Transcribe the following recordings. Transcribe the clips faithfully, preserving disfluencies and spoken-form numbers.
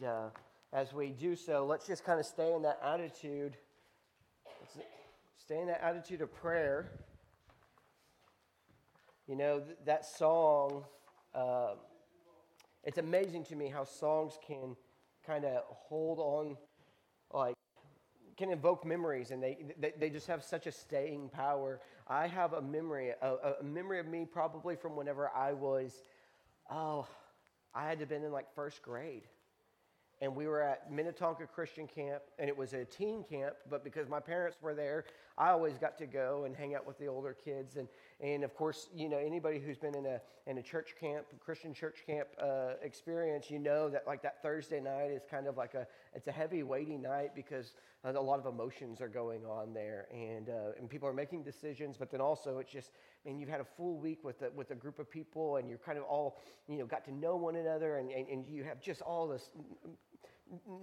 And uh, as we do so, let's just kind of stay in that attitude. Let's stay in that attitude of prayer. You know, th- that song, uh, it's amazing to me how songs can kind of hold on, like, can invoke memories, and they, they they just have such a staying power. I have a memory, a, a memory of me probably from whenever I was, oh, I had to have been in like first grade, and we were at Minnetonka Christian Camp, and it was a teen camp, but because my parents were there, I always got to go and hang out with the older kids, and and of course, you know, anybody who's been in a in a church camp, a Christian church camp uh, experience, you know that like that Thursday night is kind of like a, it's a heavy, weighty night because a lot of emotions are going on there, and uh, and people are making decisions. But then also, it's just, and you've had a full week with a, with a group of people, and you're kind of all, you know, got to know one another, and, and, and you have just all this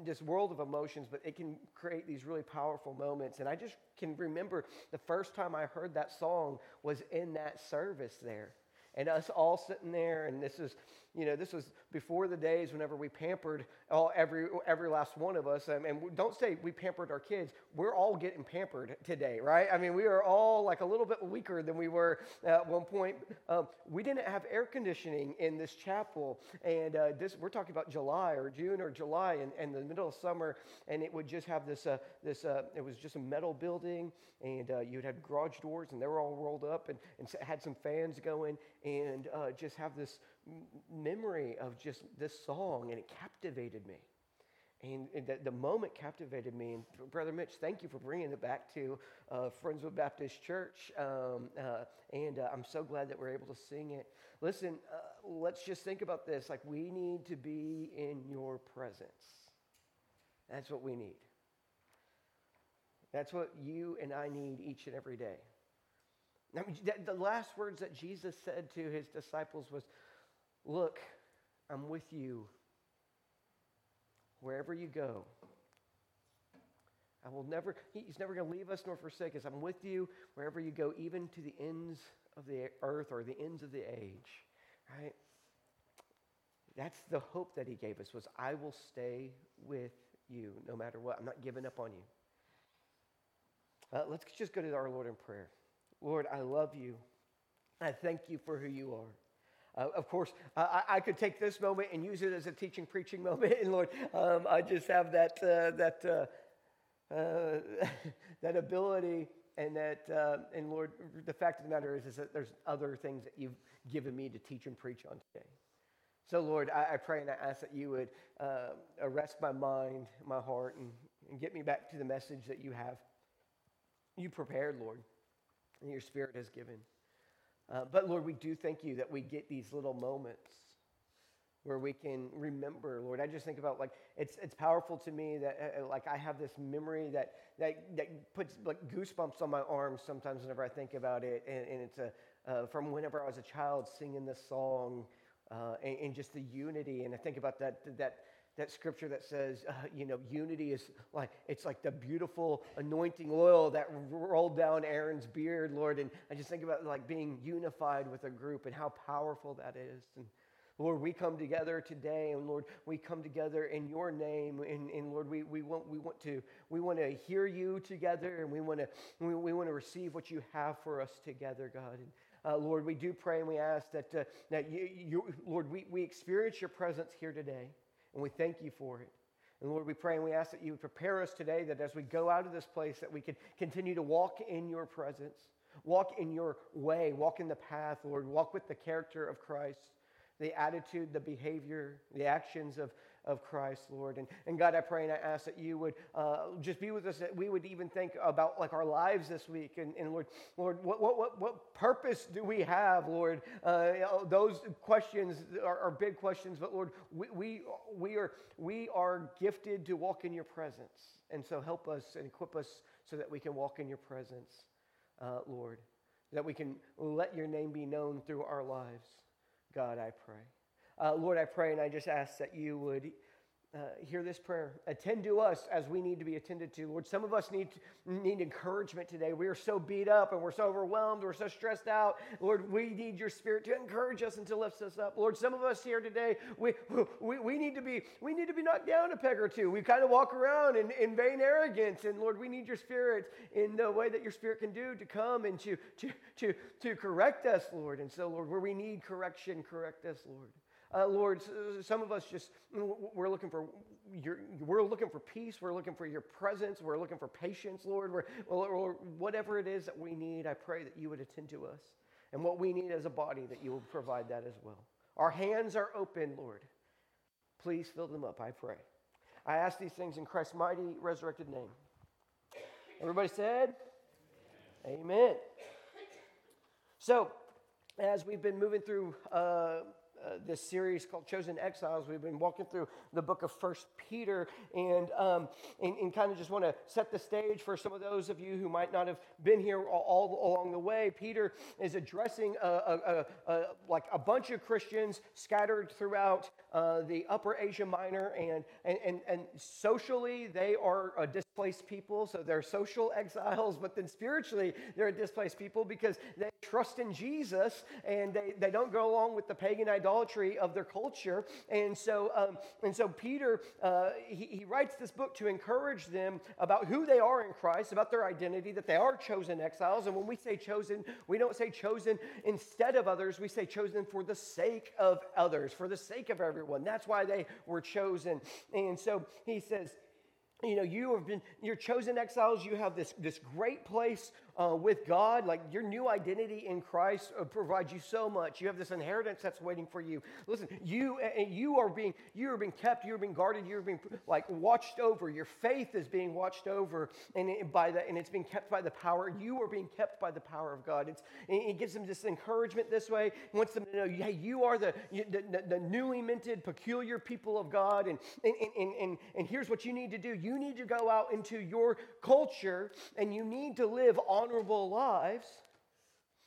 this world of emotions. But it can create these really powerful moments. And I just can remember the first time I heard that song was in that service there, and us all sitting there, and this is, you know, this was before the days whenever we pampered all every every last one of us. And, and don't say we pampered our kids. We're all getting pampered today, right? I mean, we are all like a little bit weaker than we were at one point. Um, we didn't have air conditioning in this chapel, and uh, this we're talking about July or June or July, and, and the middle of summer, and it would just have this uh, this uh, it was just a metal building, and uh, you'd have garage doors, and they were all rolled up, and, and had some fans going, and uh, just have this memory of just this song, and it captivated me, and, and the, the moment captivated me. And Brother Mitch, thank you for bringing it back to uh, Friendswood Baptist Church, um, uh, and uh, I'm so glad that we're able to sing it. Listen, uh, let's just think about this. Like, we need to be in your presence. That's what we need. That's what you and I need each and every day. I mean, the last words that Jesus said to his disciples was, "Look, I'm with you wherever you go. I will never, he's never going to leave us nor forsake us. I'm with you wherever you go, even to the ends of the earth or the ends of the age," right? That's the hope that he gave us, was I will stay with you no matter what. I'm not giving up on you. Uh, let's just go to our Lord in prayer. Lord, I love you. I thank you for who you are. Uh, of course, I, I could take this moment and use it as a teaching, preaching moment. And Lord, um, I just have that uh, that uh, uh, that ability, and that uh, and Lord, the fact of the matter is, is that there's other things that you've given me to teach and preach on today. So Lord, I, I pray and I ask that you would uh, arrest my mind, my heart, and, and get me back to the message that you have, you prepared, Lord, and your Spirit has given. Uh, but, Lord, we do thank you that we get these little moments where we can remember, Lord. I just think about, like, it's it's powerful to me that, uh, like, I have this memory that, that that puts, like, goosebumps on my arms sometimes whenever I think about it. And, and it's a, uh, from whenever I was a child singing this song, uh, and, and just the unity. And I think about that that. That scripture that says, uh, you know, unity is like, it's like the beautiful anointing oil that rolled down Aaron's beard, Lord. And I just think about like being unified with a group and how powerful that is. And Lord, we come together today, and Lord, we come together in your name, and, and Lord, we, we want we want to we want to hear you together, and we want to we, we want to receive what you have for us together, God. And, uh, Lord, we do pray and we ask that uh, that you, you, Lord, we we experience your presence here today. And we thank you for it. And Lord, we pray and we ask that you would prepare us today, that as we go out of this place, that we could continue to walk in your presence, walk in your way, walk in the path, Lord, walk with the character of Christ, the attitude, the behavior, the actions of, of Christ, Lord. And, and God, I pray and I ask that you would uh, just be with us, that we would even think about like our lives this week. And, and Lord, Lord, what, what, what, what purpose do we have, Lord? Uh, you know, those questions are, are big questions, but Lord, we, we, we are, we are gifted to walk in your presence. And so help us and equip us so that we can walk in your presence, uh, Lord, that we can let your name be known through our lives. God, I pray. Uh, Lord, I pray, and I just ask that you would Uh, hear this prayer. Attend to us as we need to be attended to. Lord, some of us need need encouragement today. We are so beat up and we're so overwhelmed. We're so stressed out. Lord, we need your spirit to encourage us and to lift us up. Lord, some of us here today, we we, we need to be we need to be knocked down a peg or two. We kind of walk around in, in vain arrogance. And Lord, we need your spirit in the way that your spirit can do to come and to to to, to correct us, Lord. And so, Lord, where we need correction, correct us, Lord. Uh, Lord, some of us just, we're looking for your, we're looking for peace. We're looking for your presence. We're looking for patience, Lord. We're, or whatever it is that we need, I pray that you would attend to us. And what we need as a body, that you will provide that as well. Our hands are open, Lord. Please fill them up, I pray. I ask these things in Christ's mighty resurrected name. Everybody said? Amen. Amen. So, as we've been moving through... Uh, Uh, this series called Chosen Exiles. We've been walking through the book of First Peter and um, and, and kind of just want to set the stage for some of those of you who might not have been here all, all along the way. Peter is addressing a, a, a, a, like a bunch of Christians scattered throughout uh, the Upper Asia Minor, and and and, and socially they are a displaced people, so they're social exiles, but then spiritually they're a displaced people because they trust in Jesus and they, they don't go along with the pagan ideology Idolatry of their culture, and so um, and so Peter uh, he, he writes this book to encourage them about who they are in Christ, about their identity, that they are chosen exiles. And when we say chosen, we don't say chosen instead of others. We say chosen for the sake of others, for the sake of everyone. That's why they were chosen. And so he says, you know, you have been, you're chosen exiles. You have this this great place. Uh, with God, like your new identity in Christ uh, provides you so much. You have this inheritance that's waiting for you. Listen, you uh, you are being you are being kept, you are being guarded, you are being like watched over. Your faith is being watched over, and it, by the and it's being kept by the power. You are being kept by the power of God. It's it gives them this encouragement this way. He wants them to know, hey, you are the you, the, the newly minted, peculiar people of God, and and, and and and here's what you need to do. You need to go out into your culture, and you need to live on. Honorable lives,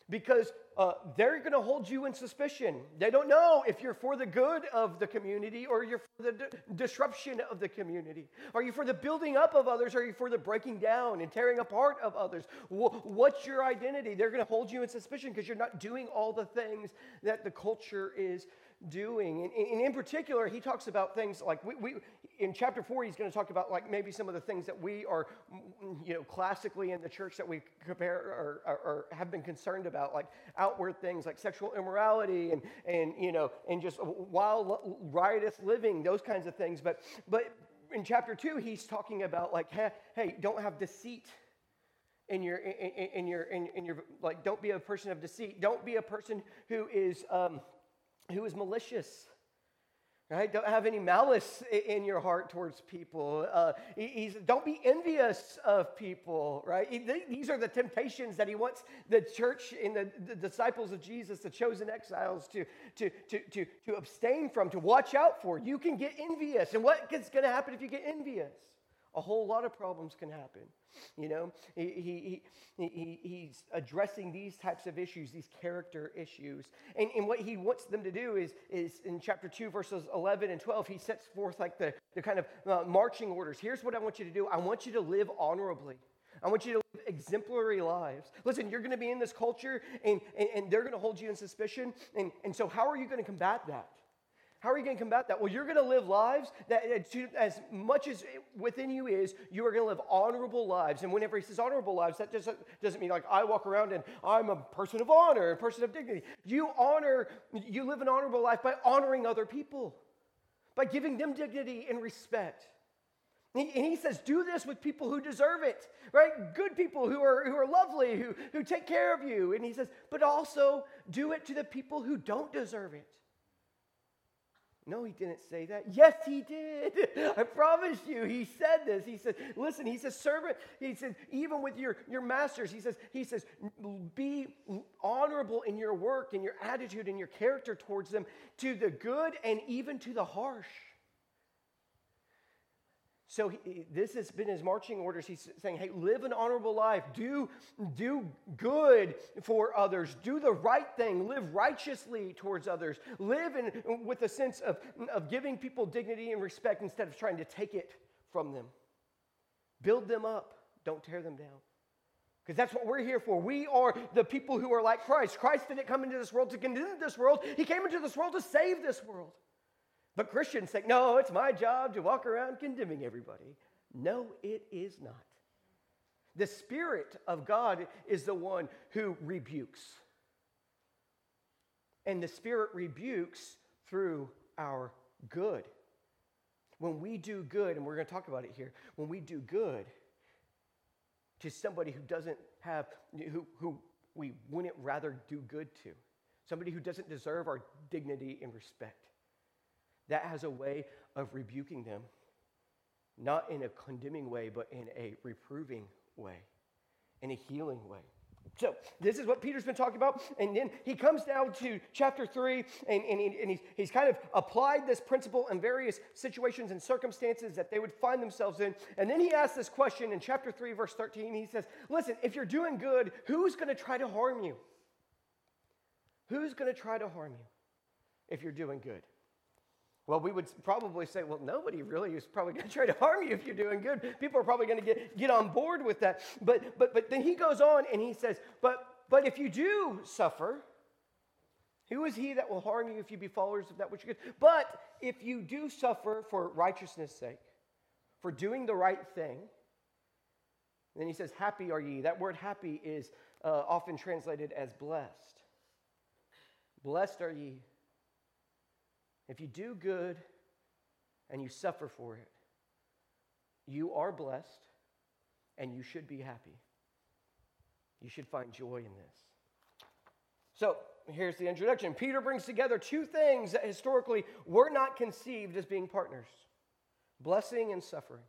because uh, they're going to hold you in suspicion. They don't know if you're for the good of the community or you're for the di- disruption of the community. Are you for the building up of others? Or are you for the breaking down and tearing apart of others? W- what's your identity? They're going to hold you in suspicion because you're not doing all the things that the culture is doing. And, and in particular, he talks about things like we, we in chapter four, he's going to talk about like maybe some of the things that we are, you know, classically in the church that we compare or, or, or have been concerned about, like outward things like sexual immorality and and you know and just wild riotous living, those kinds of things. But but in chapter two, he's talking about like hey, hey don't have deceit. In your, in, in your, in, in your, like, don't be a person of deceit. Don't be a person who is, um, who is malicious, right? Don't have any malice in your heart towards people. Uh, he's, don't be envious of people, right? These are the temptations that he wants the church and the, the disciples of Jesus, the chosen exiles, to, to to to to abstain from, to watch out for. You can get envious, and what is going to happen if you get envious? A whole lot of problems can happen. You know, he, he, he, he's addressing these types of issues, these character issues. And, and what he wants them to do is, is in chapter two, verses eleven and twelve, he sets forth like the, the kind of uh, marching orders. Here's what I want you to do. I want you to live honorably. I want you to live exemplary lives. Listen, you're going to be in this culture, and, and, and they're going to hold you in suspicion. And, and so how are you going to combat that? How are you going to combat that? Well, you're going to live lives that, as much as within you is, you are going to live honorable lives. And whenever he says honorable lives, that just doesn't mean like I walk around and I'm a person of honor, a person of dignity. You honor, you live an honorable life by honoring other people, by giving them dignity and respect. And he says, do this with people who deserve it, right? Good people who are who are lovely, who who take care of you. And he says, but also do it to the people who don't deserve it. No, he didn't say that. Yes, he did. I promise you, he said this. He said, listen, he says, servant. He says, even with your, your masters, he says, he says, be honorable in your work and your attitude and your character towards them, to the good and even to the harsh. So he, this has been his marching orders. He's saying, hey, live an honorable life. Do, do good for others. Do the right thing. Live righteously towards others. Live in, with a sense of, of giving people dignity and respect instead of trying to take it from them. Build them up. Don't tear them down. Because that's what we're here for. We are the people who are like Christ. Christ didn't come into this world to condemn this world. He came into this world to save this world. But Christians think, no, it's my job to walk around condemning everybody. No, it is not. The Spirit of God is the one who rebukes. And the Spirit rebukes through our good. When we do good, and we're going to talk about it here, when we do good to somebody who doesn't have, who, who we wouldn't rather do good to, somebody who doesn't deserve our dignity and respect, that has a way of rebuking them, not in a condemning way, but in a reproving way, in a healing way. So this is what Peter's been talking about. And then he comes down to chapter three, and, and, he, and he's, he's kind of applied this principle in various situations and circumstances that they would find themselves in. And then he asks this question in chapter three, verse thirteen. He says, listen, if you're doing good, who's going to try to harm you? Who's going to try to harm you if you're doing good? Well, we would probably say, well, nobody really is probably going to try to harm you if you're doing good. People are probably going to get, get on board with that. But but but then he goes on and he says, but but if you do suffer, who is he that will harm you if you be followers of that which is good? But if you do suffer for righteousness' sake, for doing the right thing, then he says, happy are ye. That word happy is uh, often translated as blessed. Blessed are ye. If you do good and you suffer for it, you are blessed and you should be happy. You should find joy in this. So here's the introduction. Peter brings together two things that historically were not conceived as being partners: blessing and suffering.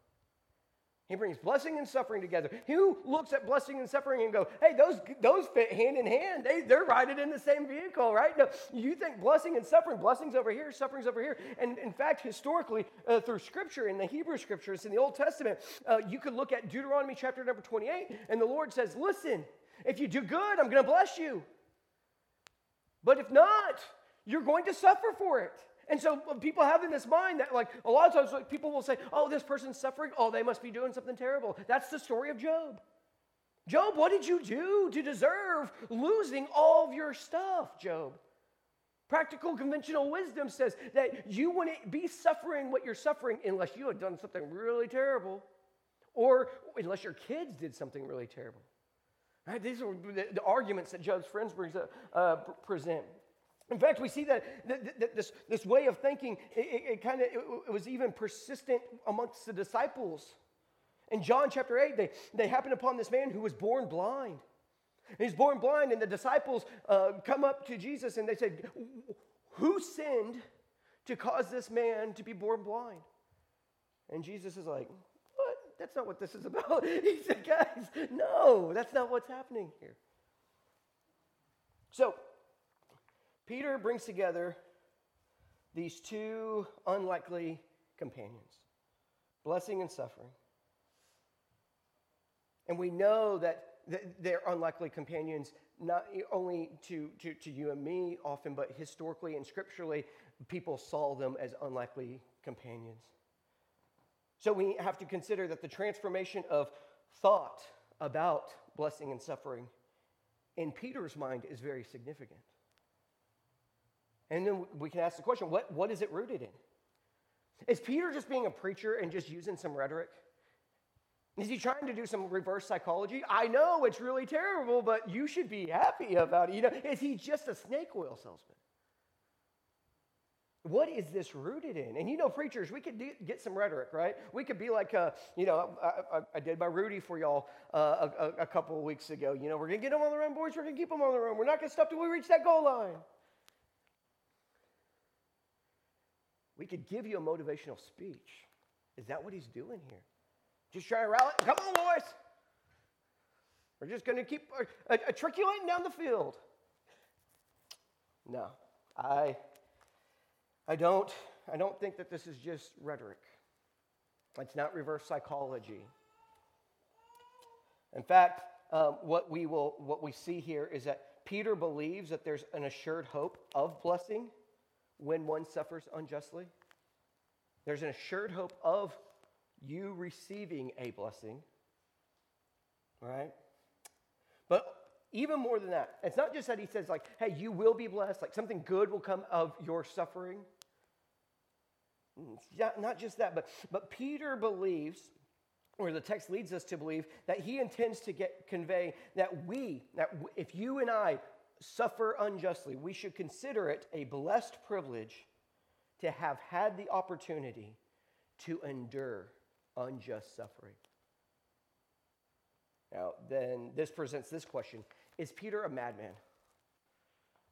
He brings blessing and suffering together. Who looks at blessing and suffering and go, hey, those, those fit hand in hand. They, they're riding in the same vehicle, right? No, you think blessing and suffering, blessing's over here, suffering's over here. And in fact, historically, uh, through Scripture, in the Hebrew Scriptures, in the Old Testament, uh, you could look at Deuteronomy chapter number twenty-eight, and the Lord says, listen, if you do good, I'm going to bless you. But if not, you're going to suffer for it. And so people have in this mind that, like, a lot of times like, people will say, oh, this person's suffering. Oh, they must be doing something terrible. That's the story of Job. Job, what did you do to deserve losing all of your stuff, Job? Practical conventional wisdom says that you wouldn't be suffering what you're suffering unless you had done something really terrible or unless your kids did something really terrible. Right? These are the, the arguments that Job's friends uh, present. In fact, we see that this, this way of thinking, it, it, it kind of it, it was even persistent amongst the disciples. In John chapter eight, they, they happened upon this man who was born blind. And he's born blind, and the disciples uh, come up to Jesus, and they said, who sinned to cause this man to be born blind? And Jesus is like, what? That's not what this is about. He said, guys, no, that's not what's happening here. So Peter brings together these two unlikely companions, blessing and suffering. And we know that they're unlikely companions, not only to, to, to you and me often, but historically and scripturally, people saw them as unlikely companions. So we have to consider that the transformation of thought about blessing and suffering in Peter's mind is very significant. And then we can ask the question, what, what is it rooted in? Is Peter just being a preacher and just using some rhetoric? Is he trying to do some reverse psychology? I know it's really terrible, but you should be happy about it. You know, is he just a snake oil salesman? What is this rooted in? And you know, preachers, we could do, get some rhetoric, right? We could be like, uh, you know, I, I, I did my Rudy for y'all uh, a, a couple of weeks ago. You know, we're going to get them on the run, boys. We're going to keep them on the run. We're not going to stop till we reach that goal line. We could give you a motivational speech. Is that what he's doing here? Just trying to rally. Come on, boys. We're just going to keep uh, matriculating down the field. No, I, I don't, I don't think that this is just rhetoric. It's not reverse psychology. In fact, um, what we will what we see here is that Peter believes that there's an assured hope of blessing when one suffers unjustly. There's an assured hope of you receiving a blessing, right? But even more than that, it's not just that he says, like, hey, you will be blessed, like something good will come of your suffering. Not just that, but, but Peter believes, or the text leads us to believe, that he intends to get convey that we, that if you and I suffer unjustly, we should consider it a blessed privilege to have had the opportunity to endure unjust suffering. Now, then this presents this question. Is Peter a madman?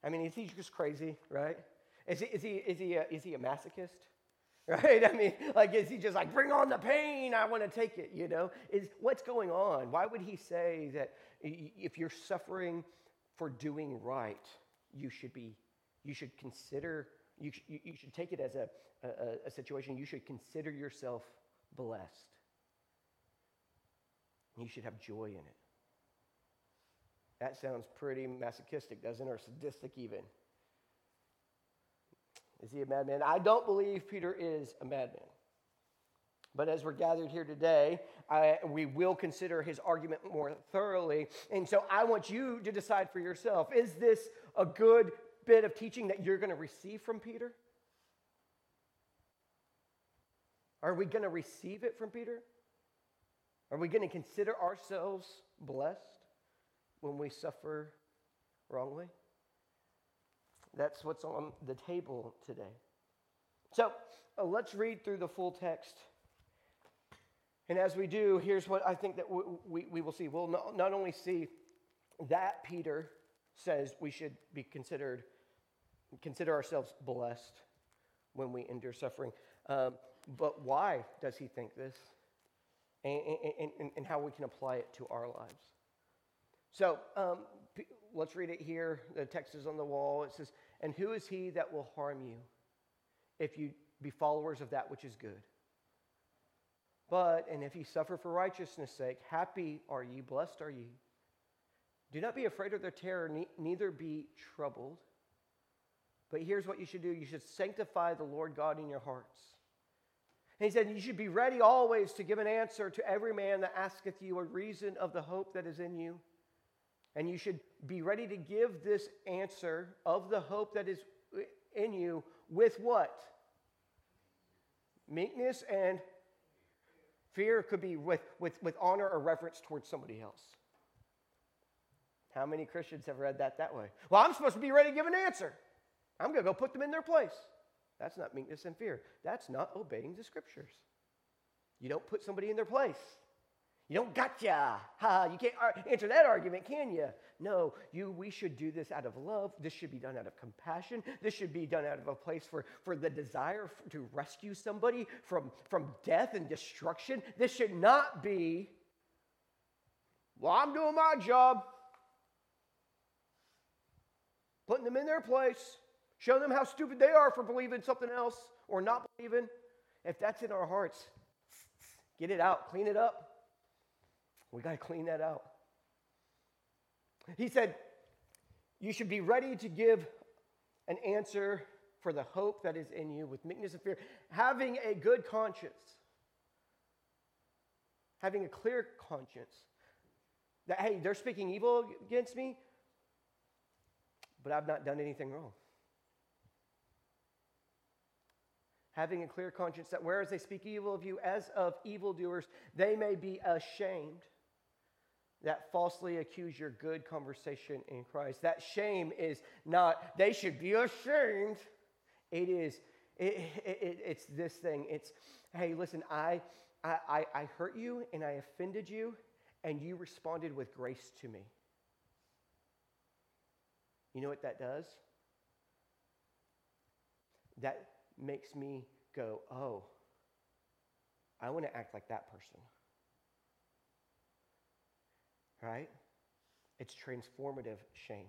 I mean, is he just crazy, right? Is he, is he, is he, a, is he a masochist? Right? I mean, like, is he just like, bring on the pain, I want to take it, you know? Is what's going on? Why would he say that if you're suffering for doing right, you should be, you should consider, you, sh- you should take it as a, a, a situation, you should consider yourself blessed. You should have joy in it. That sounds pretty masochistic, doesn't it? Or sadistic even. Is he a madman? I don't believe Peter is a madman. But as we're gathered here today, I, we will consider his argument more thoroughly. And so I want you to decide for yourself, is this a good bit of teaching that you're going to receive from Peter? Are we going to receive it from Peter? Are we going to consider ourselves blessed when we suffer wrongly? That's what's on the table today. So uh, let's read through the full text. And as we do, here's what I think that we, we, we will see. We'll not, not only see that Peter says we should be considered, consider ourselves blessed when we endure suffering, um, but why does he think this? And, and, and, and how we can apply it to our lives. So um, p- let's read it here. The text is on the wall. It says, "And who is he that will harm you if you be followers of that which is good? But, and if ye suffer for righteousness' sake, happy are ye, blessed are ye. Do not be afraid of their terror, ne- neither be troubled. But here's what you should do. You should sanctify the Lord God in your hearts." And he said, you should be ready always to give an answer to every man that asketh you a reason of the hope that is in you. And you should be ready to give this answer of the hope that is in you with what? Meekness and fear. Could be with, with, with honor or reverence towards somebody else. How many Christians have read that that way? Well, I'm supposed to be ready to give an answer. I'm going to go put them in their place. That's not meekness and fear. That's not obeying the scriptures. You don't put somebody in their place. You don't gotcha. Ha, you can't answer that argument, can you? No, you. We should do this out of love. This should be done out of compassion. This should be done out of a place for, for the desire to rescue somebody from, from death and destruction. This should not be, well, I'm doing my job. Putting them in their place. Show them how stupid they are for believing something else or not believing. If that's in our hearts, get it out. Clean it up. We got to clean that out. He said, you should be ready to give an answer for the hope that is in you with meekness and fear. Having a good conscience. Having a clear conscience. That, hey, they're speaking evil against me, but I've not done anything wrong. Having a clear conscience that whereas they speak evil of you as of evildoers, they may be ashamed that falsely accuse your good conversation in Christ. That shame is not, they should be ashamed. It is, it, it, it's this thing. It's, hey, listen, I, I, I hurt you and I offended you and you responded with grace to me. You know what that does? That makes me go, oh, I want to act like that person. Right? It's transformative shame.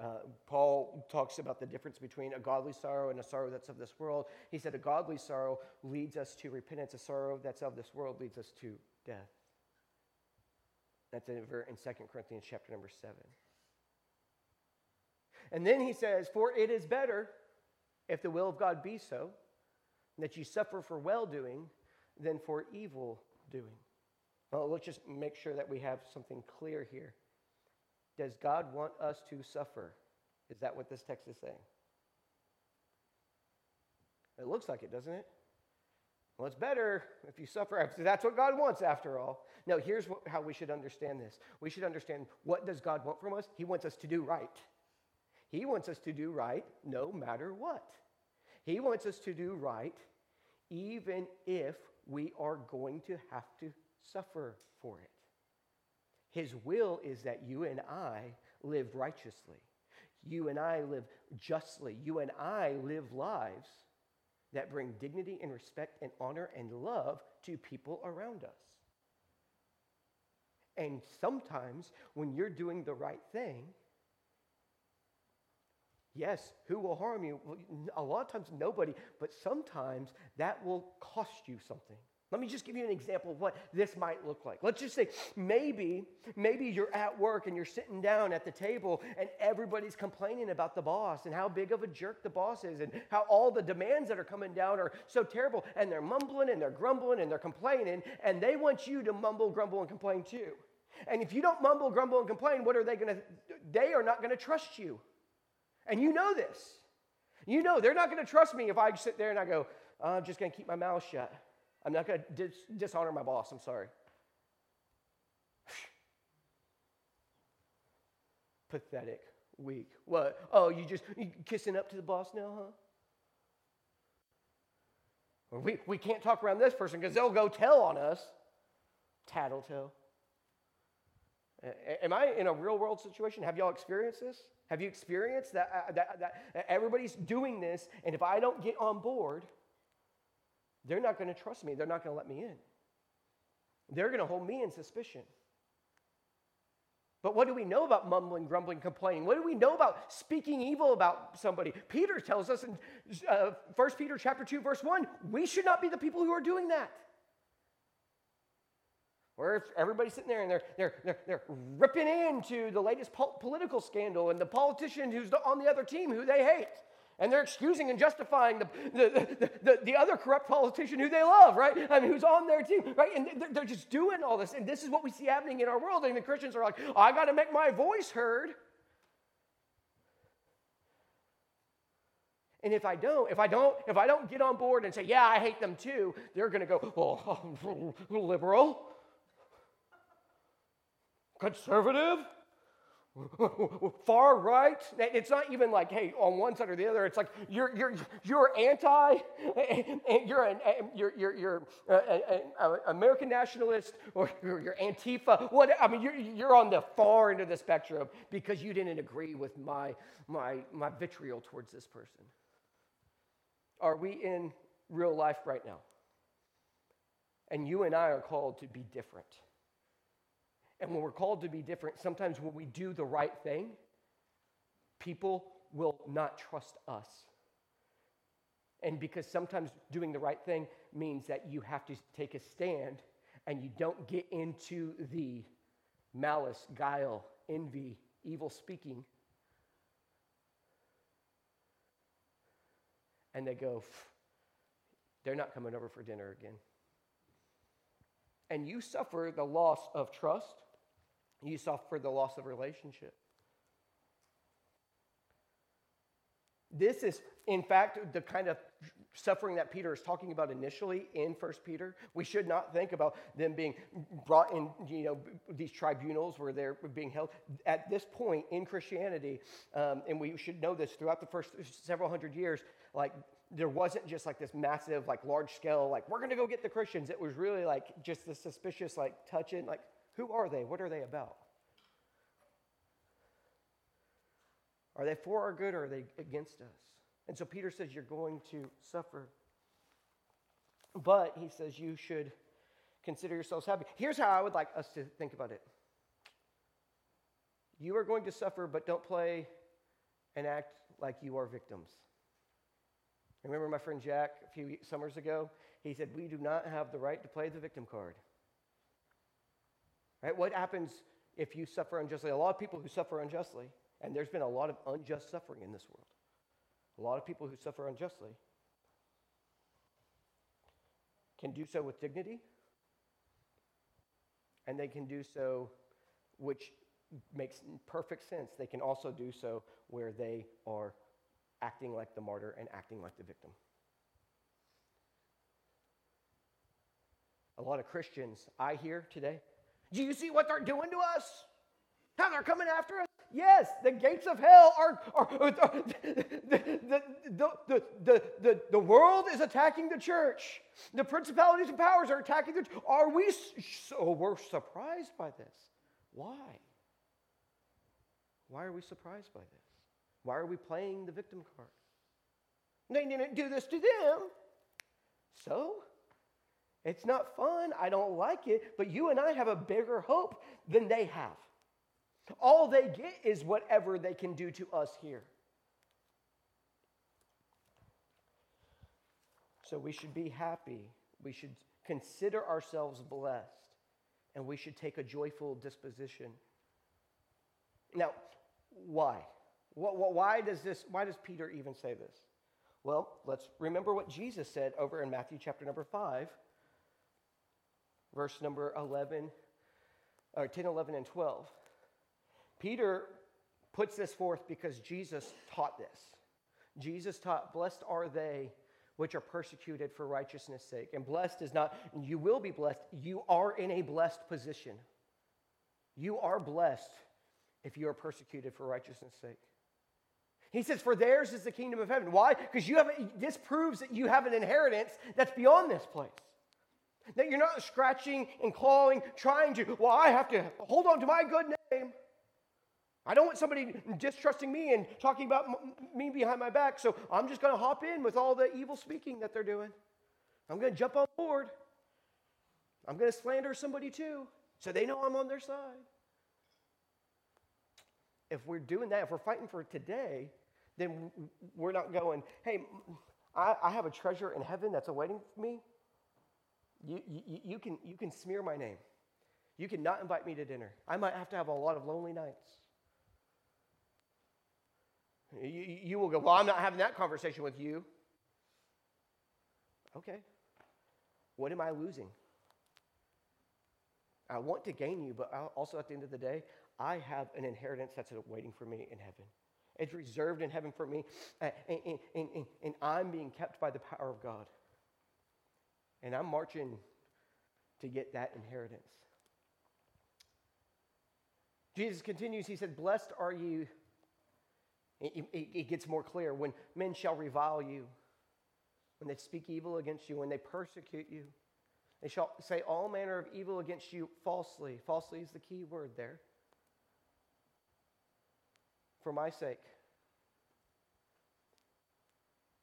Uh, Paul talks about the difference between a godly sorrow and a sorrow that's of this world. He said a godly sorrow leads us to repentance. A sorrow that's of this world leads us to death. That's in Second Corinthians chapter number seven. And then he says, for it is better, if the will of God be so, that you suffer for well-doing than for evil-doing. Well, let's just make sure that we have something clear here. Does God want us to suffer? Is that what this text is saying? It looks like it, doesn't it? Well, it's better if you suffer. That's what God wants, after all. No, here's what, how we should understand this. We should understand, what does God want from us? He wants us to do right. He wants us to do right no matter what. He wants us to do right even if we are going to have to suffer for it. His will is that you and I live righteously. You and I live justly. You and I live lives that bring dignity and respect and honor and love to people around us. And sometimes when you're doing the right thing, yes, who will harm you? Well, a lot of times nobody, but sometimes that will cost you something. Let me just give you an example of what this might look like. Let's just say maybe, maybe you're at work and you're sitting down at the table and everybody's complaining about the boss and how big of a jerk the boss is and how all the demands that are coming down are so terrible, and they're mumbling and they're grumbling and they're complaining, and they want you to mumble, grumble, and complain too. And if you don't mumble, grumble, and complain, what are they going to do? They are not going to trust you. And you know this. You know they're not going to trust me if I sit there and I go, oh, I'm just going to keep my mouth shut. I'm not going to dis- dishonor my boss. I'm sorry. Pathetic, weak. What? Oh, you just you kissing up to the boss now, huh? Or we, we can't talk around this person because they'll go tell on us. Tattletale. Am I in a real world situation? Have y'all experienced this? Have you experienced that, uh, that, that everybody's doing this, and if I don't get on board, they're not going to trust me. They're not going to let me in. They're going to hold me in suspicion. But what do we know about mumbling, grumbling, complaining? What do we know about speaking evil about somebody? Peter tells us in uh, First Peter chapter two, verse one, we should not be the people who are doing that. Or if everybody's sitting there and they're, they're, they're, they're ripping into the latest po- political scandal and the politician who's on the other team who they hate. And they're excusing and justifying the, the, the, the, the other corrupt politician who they love, right? I mean, who's on their team, right? And they're, they're just doing all this. And this is what we see happening in our world. And the Christians are like, I got to make my voice heard. And if I don't, if I don't, if I don't get on board and say, yeah, I hate them too, they're going to go, oh, liberal. Conservative, far right. It's not even like, hey, on one side or the other. It's like you're you're you're anti, you're an you're you're, you're uh, American nationalist, or you're Antifa. What I mean, you're you're on the far end of the spectrum because you didn't agree with my my my vitriol towards this person. Are we in real life right now? And you and I are called to be different. And when we're called to be different, sometimes when we do the right thing, people will not trust us. And because sometimes doing the right thing means that you have to take a stand and you don't get into the malice, guile, envy, evil speaking. And they go, they're not coming over for dinner again. And you suffer the loss of trust. You suffer the loss of relationship. This is, in fact, the kind of suffering that Peter is talking about initially in First Peter. We should not think about them being brought in, you know, these tribunals where they're being held. At this point in Christianity, um, and we should know this throughout the first several hundred years, like, there wasn't just like this massive, like large scale, like we're going to go get the Christians. It was really like just this suspicious, like touching, like who are they? What are they about? Are they for our good or are they against us? And so Peter says you're going to suffer. But he says you should consider yourselves happy. Here's how I would like us to think about it. You are going to suffer, but don't play and act like you are victims. Remember my friend Jack a few summers ago? He said, we do not have the right to play the victim card. Right? What happens if you suffer unjustly? A lot of people who suffer unjustly, and there's been a lot of unjust suffering in this world. A lot of people who suffer unjustly can do so with dignity, and they can do so, which makes perfect sense. They can also do so where they are acting like the martyr and acting like the victim. A lot of Christians I hear today, do you see what they're doing to us? How they're coming after us? Yes, the gates of hell are, are, are the, the, the, the, the, the world is attacking the church. The principalities and powers are attacking the church. Are we so we're surprised by this? Why? Why are we surprised by this? Why are we playing the victim card? They didn't do this to them. So? It's not fun. I don't like it. But you and I have a bigger hope than they have. All they get is whatever they can do to us here. So we should be happy. We should consider ourselves blessed. And we should take a joyful disposition. Now, why? Why does this? Why does Peter even say this? Well, let's remember what Jesus said over in Matthew chapter number five, verse number eleven, or ten, eleven, and twelve. Peter puts this forth because Jesus taught this. Jesus taught, blessed are they which are persecuted for righteousness' sake. And blessed is not, you will be blessed. You are in a blessed position. You are blessed if you are persecuted for righteousness' sake. He says, for theirs is the kingdom of heaven. Why? Because you have this proves that you have an inheritance that's beyond this place. That you're not scratching and clawing, trying to, well, I have to hold on to my good name. I don't want somebody distrusting me and talking about me behind my back, so I'm just going to hop in with all the evil speaking that they're doing. I'm going to jump on board. I'm going to slander somebody too, so they know I'm on their side. If we're doing that, if we're fighting for today, then we're not going, hey, I, I have a treasure in heaven that's awaiting me. You, you, you, can, you can smear my name. You cannot invite me to dinner. I might have to have a lot of lonely nights. You, you will go, well, I'm not having that conversation with you. Okay. What am I losing? I want to gain you, but also at the end of the day, I have an inheritance that's waiting for me in heaven. It's reserved in heaven for me, and, and, and, and I'm being kept by the power of God. And I'm marching to get that inheritance. Jesus continues, he said, blessed are you. It, it, it gets more clear. When men shall revile you, when they speak evil against you, when they persecute you, they shall say all manner of evil against you falsely. Falsely is the key word there. For my sake,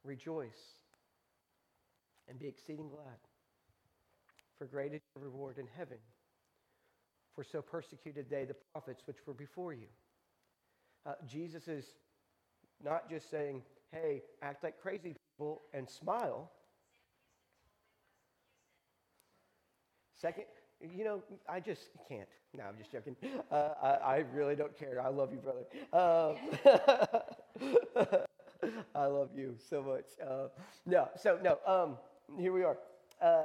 rejoice and be exceeding glad, for great is your reward in heaven. For so persecuted they the prophets which were before you. Uh, Jesus is not just saying, hey, act like crazy people and smile. Second, you know, I just can't. No, I'm just joking. Uh, I, I really don't care. I love you, brother. Um, I love you so much. Uh, no, so no, um, here we are. Uh,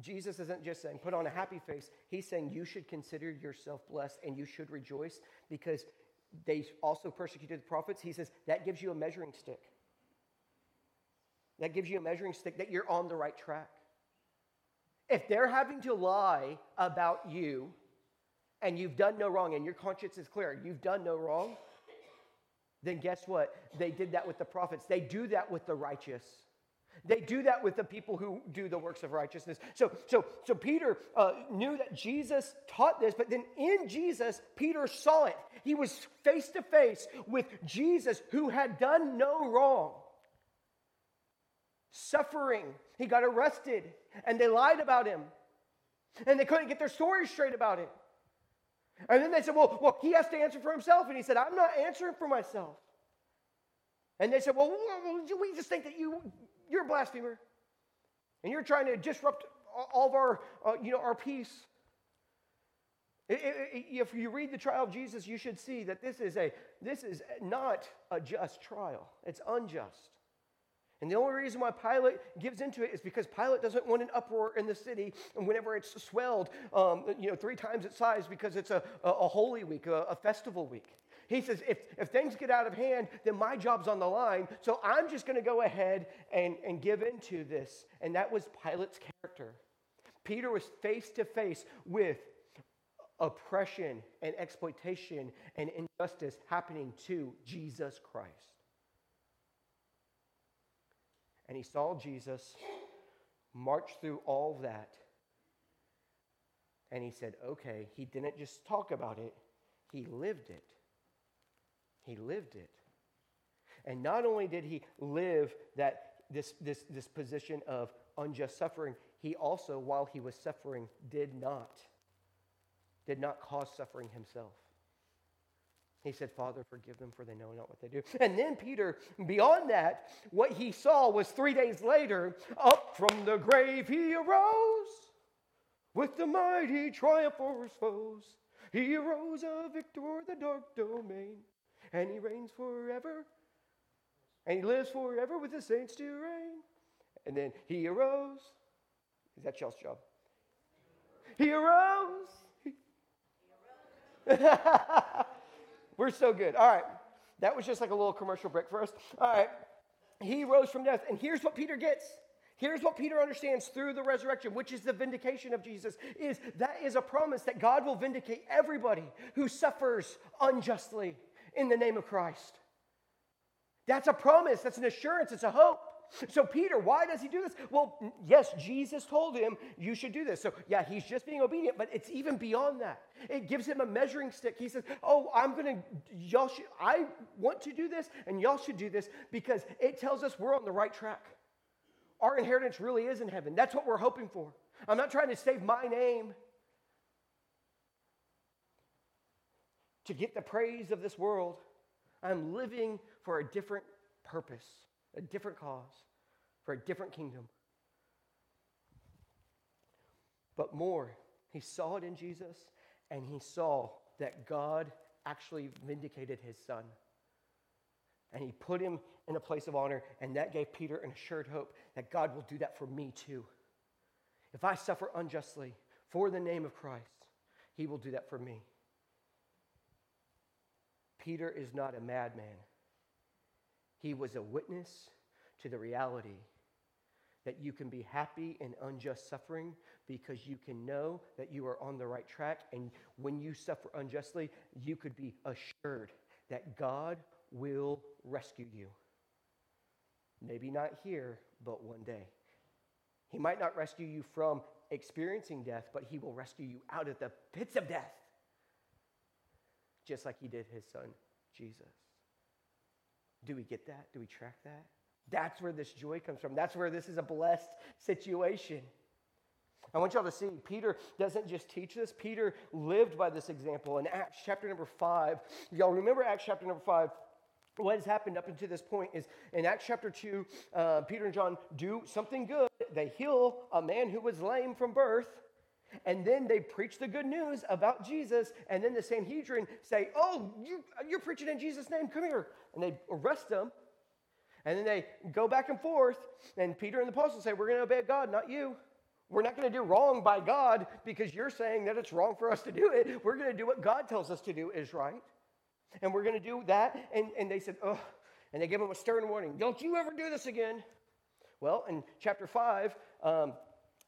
Jesus isn't just saying, put on a happy face. He's saying you should consider yourself blessed and you should rejoice because they also persecuted the prophets. He says that gives you a measuring stick. That gives you a measuring stick that you're on the right track. If they're having to lie about you and you've done no wrong and your conscience is clear, you've done no wrong, then guess what? They did that with the prophets. They do that with the righteous. They do that with the people who do the works of righteousness. So, so, so Peter uh, knew that Jesus taught this, but then in Jesus, Peter saw it. He was face to face with Jesus who had done no wrong. Suffering. He got arrested, and they lied about him, and they couldn't get their story straight about it. And then they said, well, well, he has to answer for himself. And he said, I'm not answering for myself. And they said, well, we just think that you, you're a blasphemer. And you're trying to disrupt all of our, uh, you know, our peace. If you read the trial of Jesus, you should see that this is a this is not a just trial. It's unjust. And the only reason why Pilate gives into it is because Pilate doesn't want an uproar in the city. And whenever it's swelled, um, you know, three times its size, because it's a, a, a holy week, a, a festival week. He says, if, if things get out of hand, then my job's on the line. So I'm just going to go ahead and, and give into this. And that was Pilate's character. Peter was face to face with oppression and exploitation and injustice happening to Jesus Christ. And he saw Jesus march through all that. And he said, okay, he didn't just talk about it. He lived it. He lived it. And not only did he live that this, this, this position of unjust suffering, he also, while he was suffering, did not, did not cause suffering himself. He said, Father, forgive them, for they know not what they do. And then Peter, beyond that, what he saw was three days later, up from the grave he arose with the mighty triumph over his foes. He arose a victor over the dark domain. And he reigns forever, and he lives forever with the saints to reign. And then he arose. Is that y'all's job? He arose. He arose. We're so good. All right. That was just like a little commercial break for us. All right. He rose from death. And here's what Peter gets. Here's what Peter understands through the resurrection, which is the vindication of Jesus, is that is a promise that God will vindicate everybody who suffers unjustly in the name of Christ. That's a promise. That's an assurance. It's a hope. So Peter, why does he do this? Well, yes, Jesus told him you should do this. So yeah, he's just being obedient, but it's even beyond that. It gives him a measuring stick. He says, oh, I'm going to, y'all should, I want to do this and y'all should do this because it tells us we're on the right track. Our inheritance really is in heaven. That's what we're hoping for. I'm not trying to save my name to get the praise of this world. I'm living for a different purpose, a different cause, for a different kingdom. But more, he saw it in Jesus, and he saw that God actually vindicated his son. And he put him in a place of honor, and that gave Peter an assured hope that God will do that for me too. If I suffer unjustly for the name of Christ, he will do that for me. Peter is not a madman. He was a witness to the reality that you can be happy in unjust suffering because you can know that you are on the right track. And when you suffer unjustly, you could be assured that God will rescue you. Maybe not here, but one day. He might not rescue you from experiencing death, but he will rescue you out of the pits of death, just like he did his son, Jesus. Do we get that? Do we track that? That's where this joy comes from. That's where this is a blessed situation. I want y'all to see, Peter doesn't just teach this. Peter lived by this example in Acts chapter number five. Y'all remember Acts chapter number five? What has happened up until this point is in Acts chapter two, uh, Peter and John do something good. They heal a man who was lame from birth. And then they preach the good news about Jesus, and then the Sanhedrin say, oh, you, you're preaching in Jesus' name, come here. And they arrest them, and then they go back and forth, and Peter and the apostles say, we're going to obey God, not you. We're not going to do wrong by God because you're saying that it's wrong for us to do it. We're going to do what God tells us to do is right, and we're going to do that. And, and they said, oh, and they gave them a stern warning, don't you ever do this again. Well, in chapter five, um,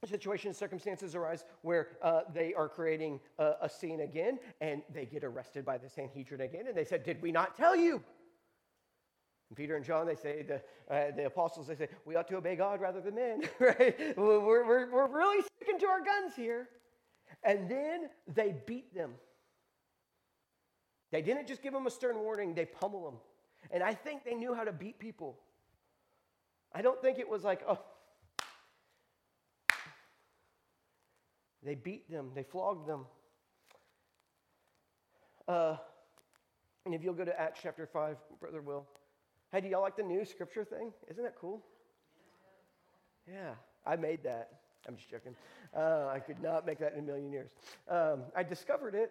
situations, circumstances arise where uh, they are creating a, a scene again, and they get arrested by the Sanhedrin again, and they said, did we not tell you? And Peter and John, they say, the uh, the apostles, they say, we ought to obey God rather than men, right? We're, we're, we're really sticking to our guns here. And then they beat them. They didn't just give them a stern warning, they pummel them. And I think they knew how to beat people. I don't think it was like, oh, they beat them. They flogged them. Uh, and if you'll go to Acts chapter five, Brother Will. Hey, do y'all like the new scripture thing? Isn't that cool? Yeah, I made that. I'm just joking. Uh, I could not make that in a million years. Um, I discovered it,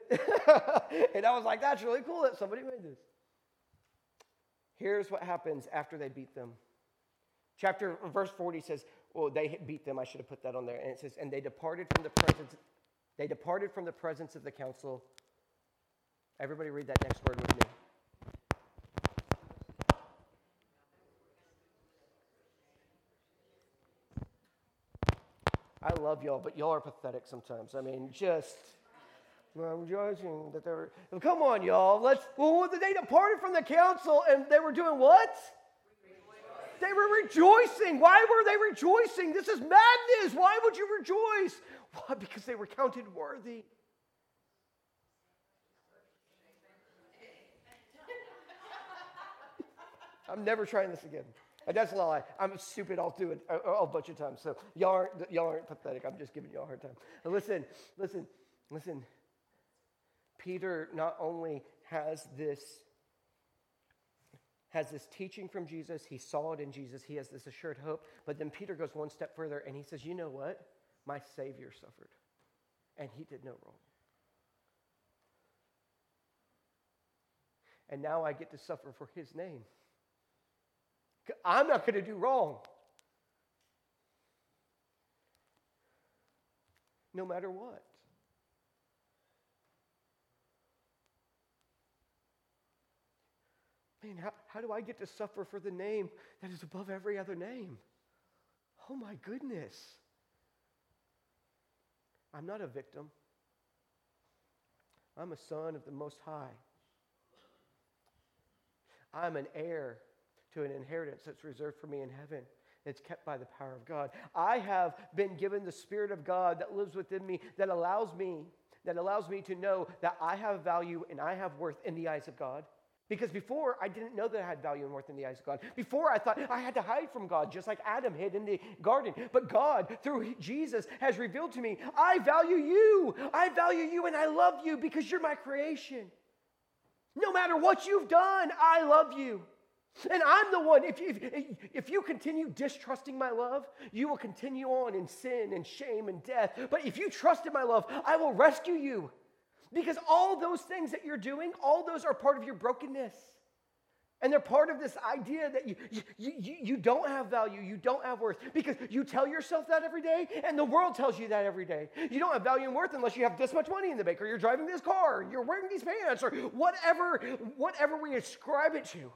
and I was like, that's really cool that somebody made this. Here's what happens after they beat them. Chapter, verse forty says, well, they beat them. I should have put that on there. And it says, and they departed from the presence, they departed from the presence of the council. Everybody read that next word with me. I love y'all, but y'all are pathetic sometimes. I mean, just, I'm judging that they were, well, come on, y'all. Let's, well, they departed from the council and they were doing what? Rejoicing. They were rejoicing. Why were they rejoicing? This is madness. Why would you rejoice? Why? Because they were counted worthy. I'm never trying this again. That's a lie. I'm stupid all through it a bunch of times. So y'all aren't, y'all aren't pathetic. I'm just giving y'all a hard time. Now listen, listen, listen. Peter not only has this, has this teaching from Jesus. He saw it in Jesus. He has this assured hope. But then Peter goes one step further and he says, you know what? My Savior suffered. And he did no wrong. And now I get to suffer for his name. I'm not going to do wrong. No matter what. Man, how, how do I get to suffer for the name that is above every other name? Oh my goodness. I'm not a victim. I'm a son of the Most High. I'm an heir to an inheritance that's reserved for me in heaven. It's kept by the power of God. I have been given the Spirit of God that lives within me, that allows me, that allows me to know that I have value and I have worth in the eyes of God. Because before, I didn't know that I had value and worth in the eyes of God. Before, I thought I had to hide from God, just like Adam hid in the garden. But God, through Jesus, has revealed to me, I value you. I value you and I love you because you're my creation. No matter what you've done, I love you. And I'm the one, if you, if, if you continue distrusting my love, you will continue on in sin and shame and death. But if you trust in my love, I will rescue you. Because all those things that you're doing, all those are part of your brokenness. And they're part of this idea that you, you, you, you don't have value, you don't have worth. Because you tell yourself that every day, and the world tells you that every day. You don't have value and worth unless you have this much money in the bank, or you're driving this car, or you're wearing these pants, or whatever, whatever we ascribe it to.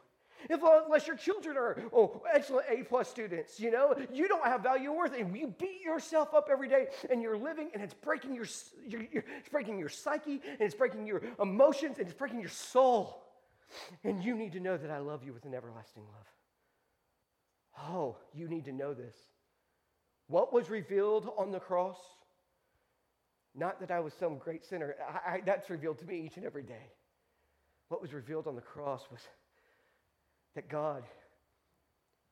If, unless your children are oh, excellent A-plus students, you know, you don't have value or worth, and you beat yourself up every day, and you're living, and it's breaking your, your, your, it's breaking your psyche, and it's breaking your emotions, and it's breaking your soul, and you need to know that I love you with an everlasting love. Oh, you need to know this. What was revealed on the cross? Not that I was some great sinner. I, I, that's revealed to me each and every day. What was revealed on the cross was that God,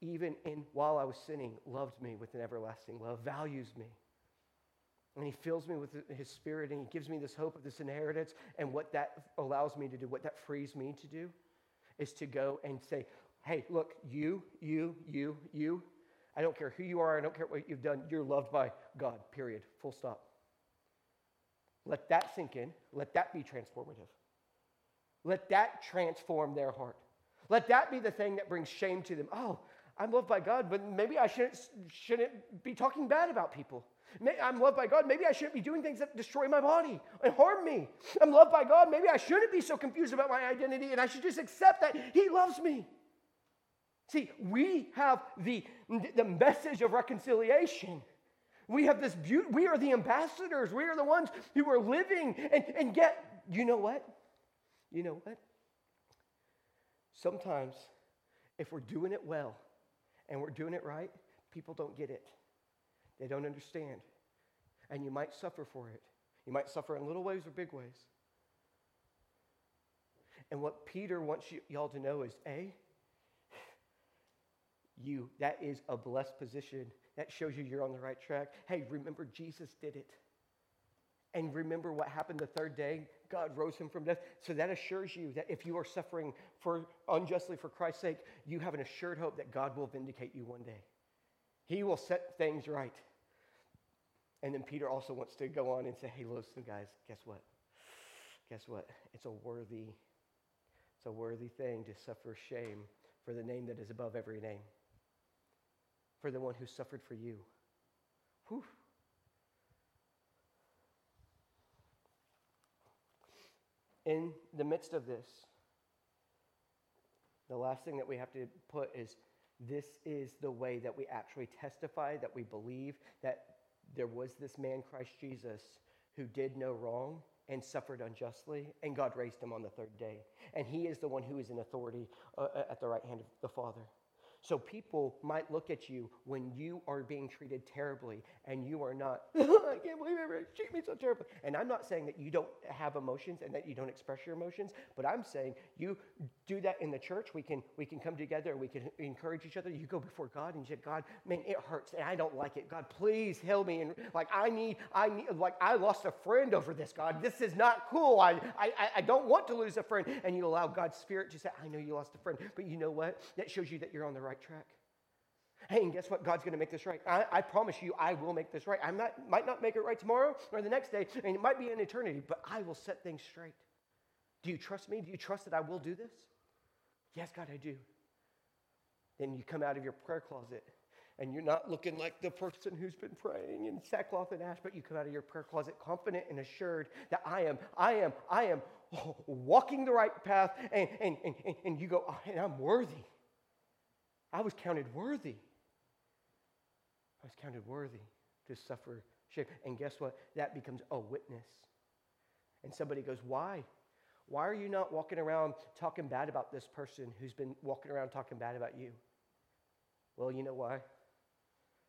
even in while I was sinning, loved me with an everlasting love, values me. And he fills me with his Spirit, and he gives me this hope of this inheritance. And what that allows me to do, what that frees me to do, is to go and say, hey, look, you, you, you, you, I don't care who you are, I don't care what you've done, you're loved by God, period, full stop. Let that sink in. Let that be transformative. Let that transform their heart. Let that be the thing that brings shame to them. Oh, I'm loved by God, but maybe I shouldn't, shouldn't be talking bad about people. I'm loved by God. Maybe I shouldn't be doing things that destroy my body and harm me. I'm loved by God. Maybe I shouldn't be so confused about my identity, and I should just accept that he loves me. See, we have the, the message of reconciliation. We have this beauty. We are the ambassadors. We are the ones who are living. And, and yet, you know what? You know what? Sometimes, if we're doing it well and we're doing it right, people don't get it. They don't understand. And you might suffer for it. You might suffer in little ways or big ways. And what Peter wants you, y'all to know is, A, you, that is a blessed position. That shows you you're on the right track. Hey, remember Jesus did it. And remember what happened the third day? God rose him from death. So that assures you that if you are suffering for unjustly for Christ's sake, you have an assured hope that God will vindicate you one day. He will set things right. And then Peter also wants to go on and say, hey, listen, guys, guess what? Guess what? It's a worthy, it's a worthy thing to suffer shame for the name that is above every name, for the one who suffered for you. Whew. In the midst of this, the last thing that we have to put is, this is the way that we actually testify, that we believe that there was this man, Christ Jesus, who did no wrong and suffered unjustly, and God raised him on the third day. And he is the one who is in authority uh, at the right hand of the Father. So people might look at you when you are being treated terribly and you are not, I can't believe everyone treated me so terribly. And I'm not saying that you don't have emotions and that you don't express your emotions, but I'm saying you do that in the church. We can we can come together and we can encourage each other. You go before God and you say, God, man, it hurts and I don't like it. God, please help me. And like I need, I need like I lost a friend over this, God. This is not cool. I I I don't want to lose a friend. And you allow God's spirit to say, I know you lost a friend, but you know what? That shows you that you're on the right right track. Hey, and guess what? God's going to make this right. I, I promise you, I will make this right. I might, might not make it right tomorrow or the next day, and it might be an eternity, but I will set things straight. Do you trust me? Do you trust that I will do this? Yes, God, I do. Then you come out of your prayer closet, and you're not looking like the person who's been praying in sackcloth and ash, but you come out of your prayer closet confident and assured that I am, I am, I am walking the right path, and, and, and, and you go, oh, and I'm worthy. I was counted worthy. I was counted worthy to suffer shame. And guess what? That becomes a witness. And somebody goes, why? Why are you not walking around talking bad about this person who's been walking around talking bad about you? Well, you know why?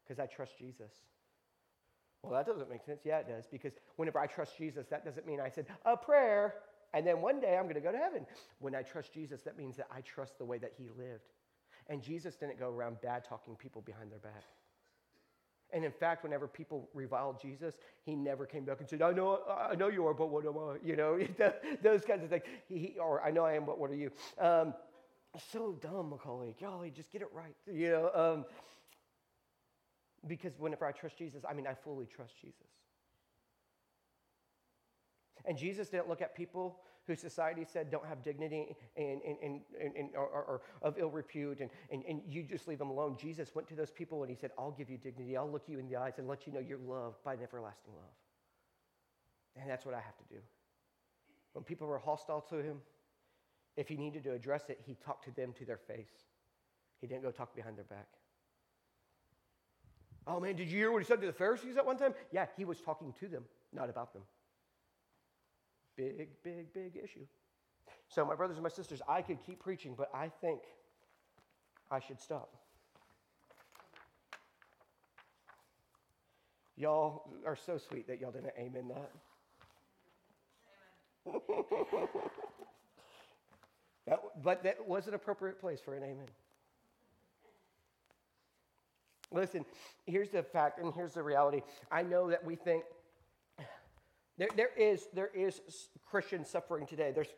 Because I trust Jesus. Well, that doesn't make sense. Yeah, it does. Because whenever I trust Jesus, that doesn't mean I said a prayer and then one day I'm going to go to heaven. When I trust Jesus, that means that I trust the way that he lived. And Jesus didn't go around bad-talking people behind their back. And in fact, whenever people reviled Jesus, he never came back and said, I know I know you are, but what am I? You know, those kinds of things. He, or I know I am, but what are you? Um, so dumb, Macaulay. Golly, just get it right. You know, um, because whenever I trust Jesus, I mean, I fully trust Jesus. And Jesus didn't look at people who society said don't have dignity and, and, and, and, and are, are of ill repute, and, and, and you just leave them alone. Jesus went to those people and he said, I'll give you dignity. I'll look you in the eyes and let you know you're loved by an everlasting love. And that's what I have to do. When people were hostile to him, if he needed to address it, he talked to them to their face. He didn't go talk behind their back. Oh, man, did you hear what he said to the Pharisees at one time? Yeah, he was talking to them, not about them. Big, big, big issue. So my brothers and my sisters, I could keep preaching, but I think I should stop. Y'all are so sweet that y'all didn't amen that. Amen. that but that was an appropriate place for an amen. Listen, here's the fact and here's the reality. I know that we think, There, there is there is Christian suffering today. There's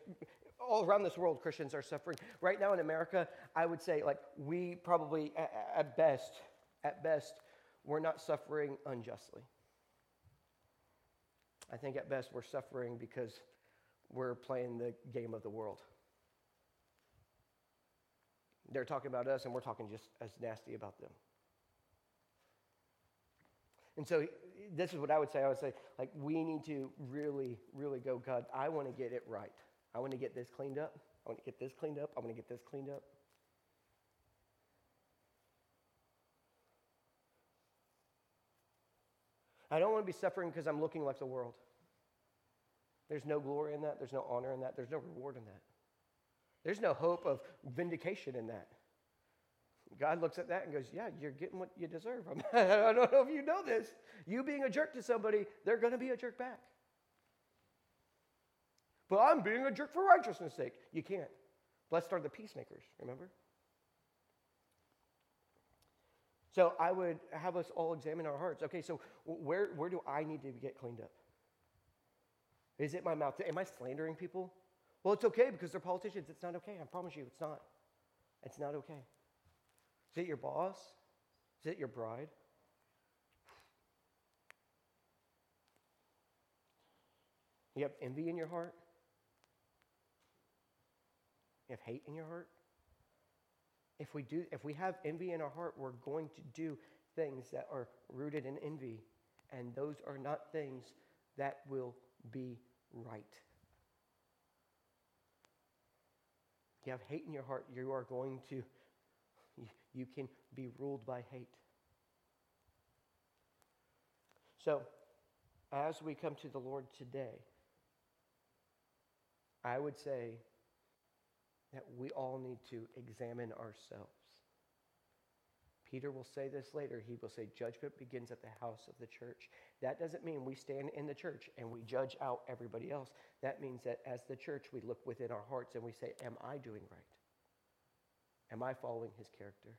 all around this world, Christians are suffering. Right now in America, I would say, like, we probably at, at best, at best, we're not suffering unjustly. I think at best we're suffering because we're playing the game of the world. They're talking about us, and we're talking just as nasty about them. And so this is what I would say. I would say, like, we need to really, really go, God, I want to get it right. I want to get this cleaned up. I want to get this cleaned up. I want to get this cleaned up. I don't want to be suffering because I'm looking like the world. There's no glory in that. There's no honor in that. There's no reward in that. There's no hope of vindication in that. God looks at that and goes, yeah, you're getting what you deserve. I don't know if you know this. You being a jerk to somebody, they're going to be a jerk back. But I'm being a jerk for righteousness' sake. You can't. Blessed are the peacemakers, remember? So I would have us all examine our hearts. Okay, so where, where do I need to get cleaned up? Is it my mouth? Am I slandering people? Well, it's okay because they're politicians. It's not okay. I promise you, it's not. It's not okay. Is it your boss? Is it your bride? You have envy in your heart? You have hate in your heart? If we do, if we have envy in our heart, we're going to do things that are rooted in envy, and those are not things that will be right. You have hate in your heart, you are going to, you can be ruled by hate. So, as we come to the Lord today, I would say that we all need to examine ourselves. Peter will say this later. He will say judgment begins at the house of the church. That doesn't mean we stand in the church and we judge out everybody else. That means that as the church, we look within our hearts and we say, am I doing right? Am I following his character?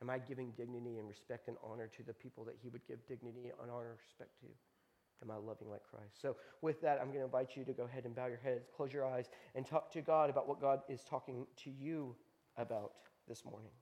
Am I giving dignity and respect and honor to the people that he would give dignity and honor and respect to? Am I loving like Christ? So with that, I'm going to invite you to go ahead and bow your heads, close your eyes, and talk to God about what God is talking to you about this morning.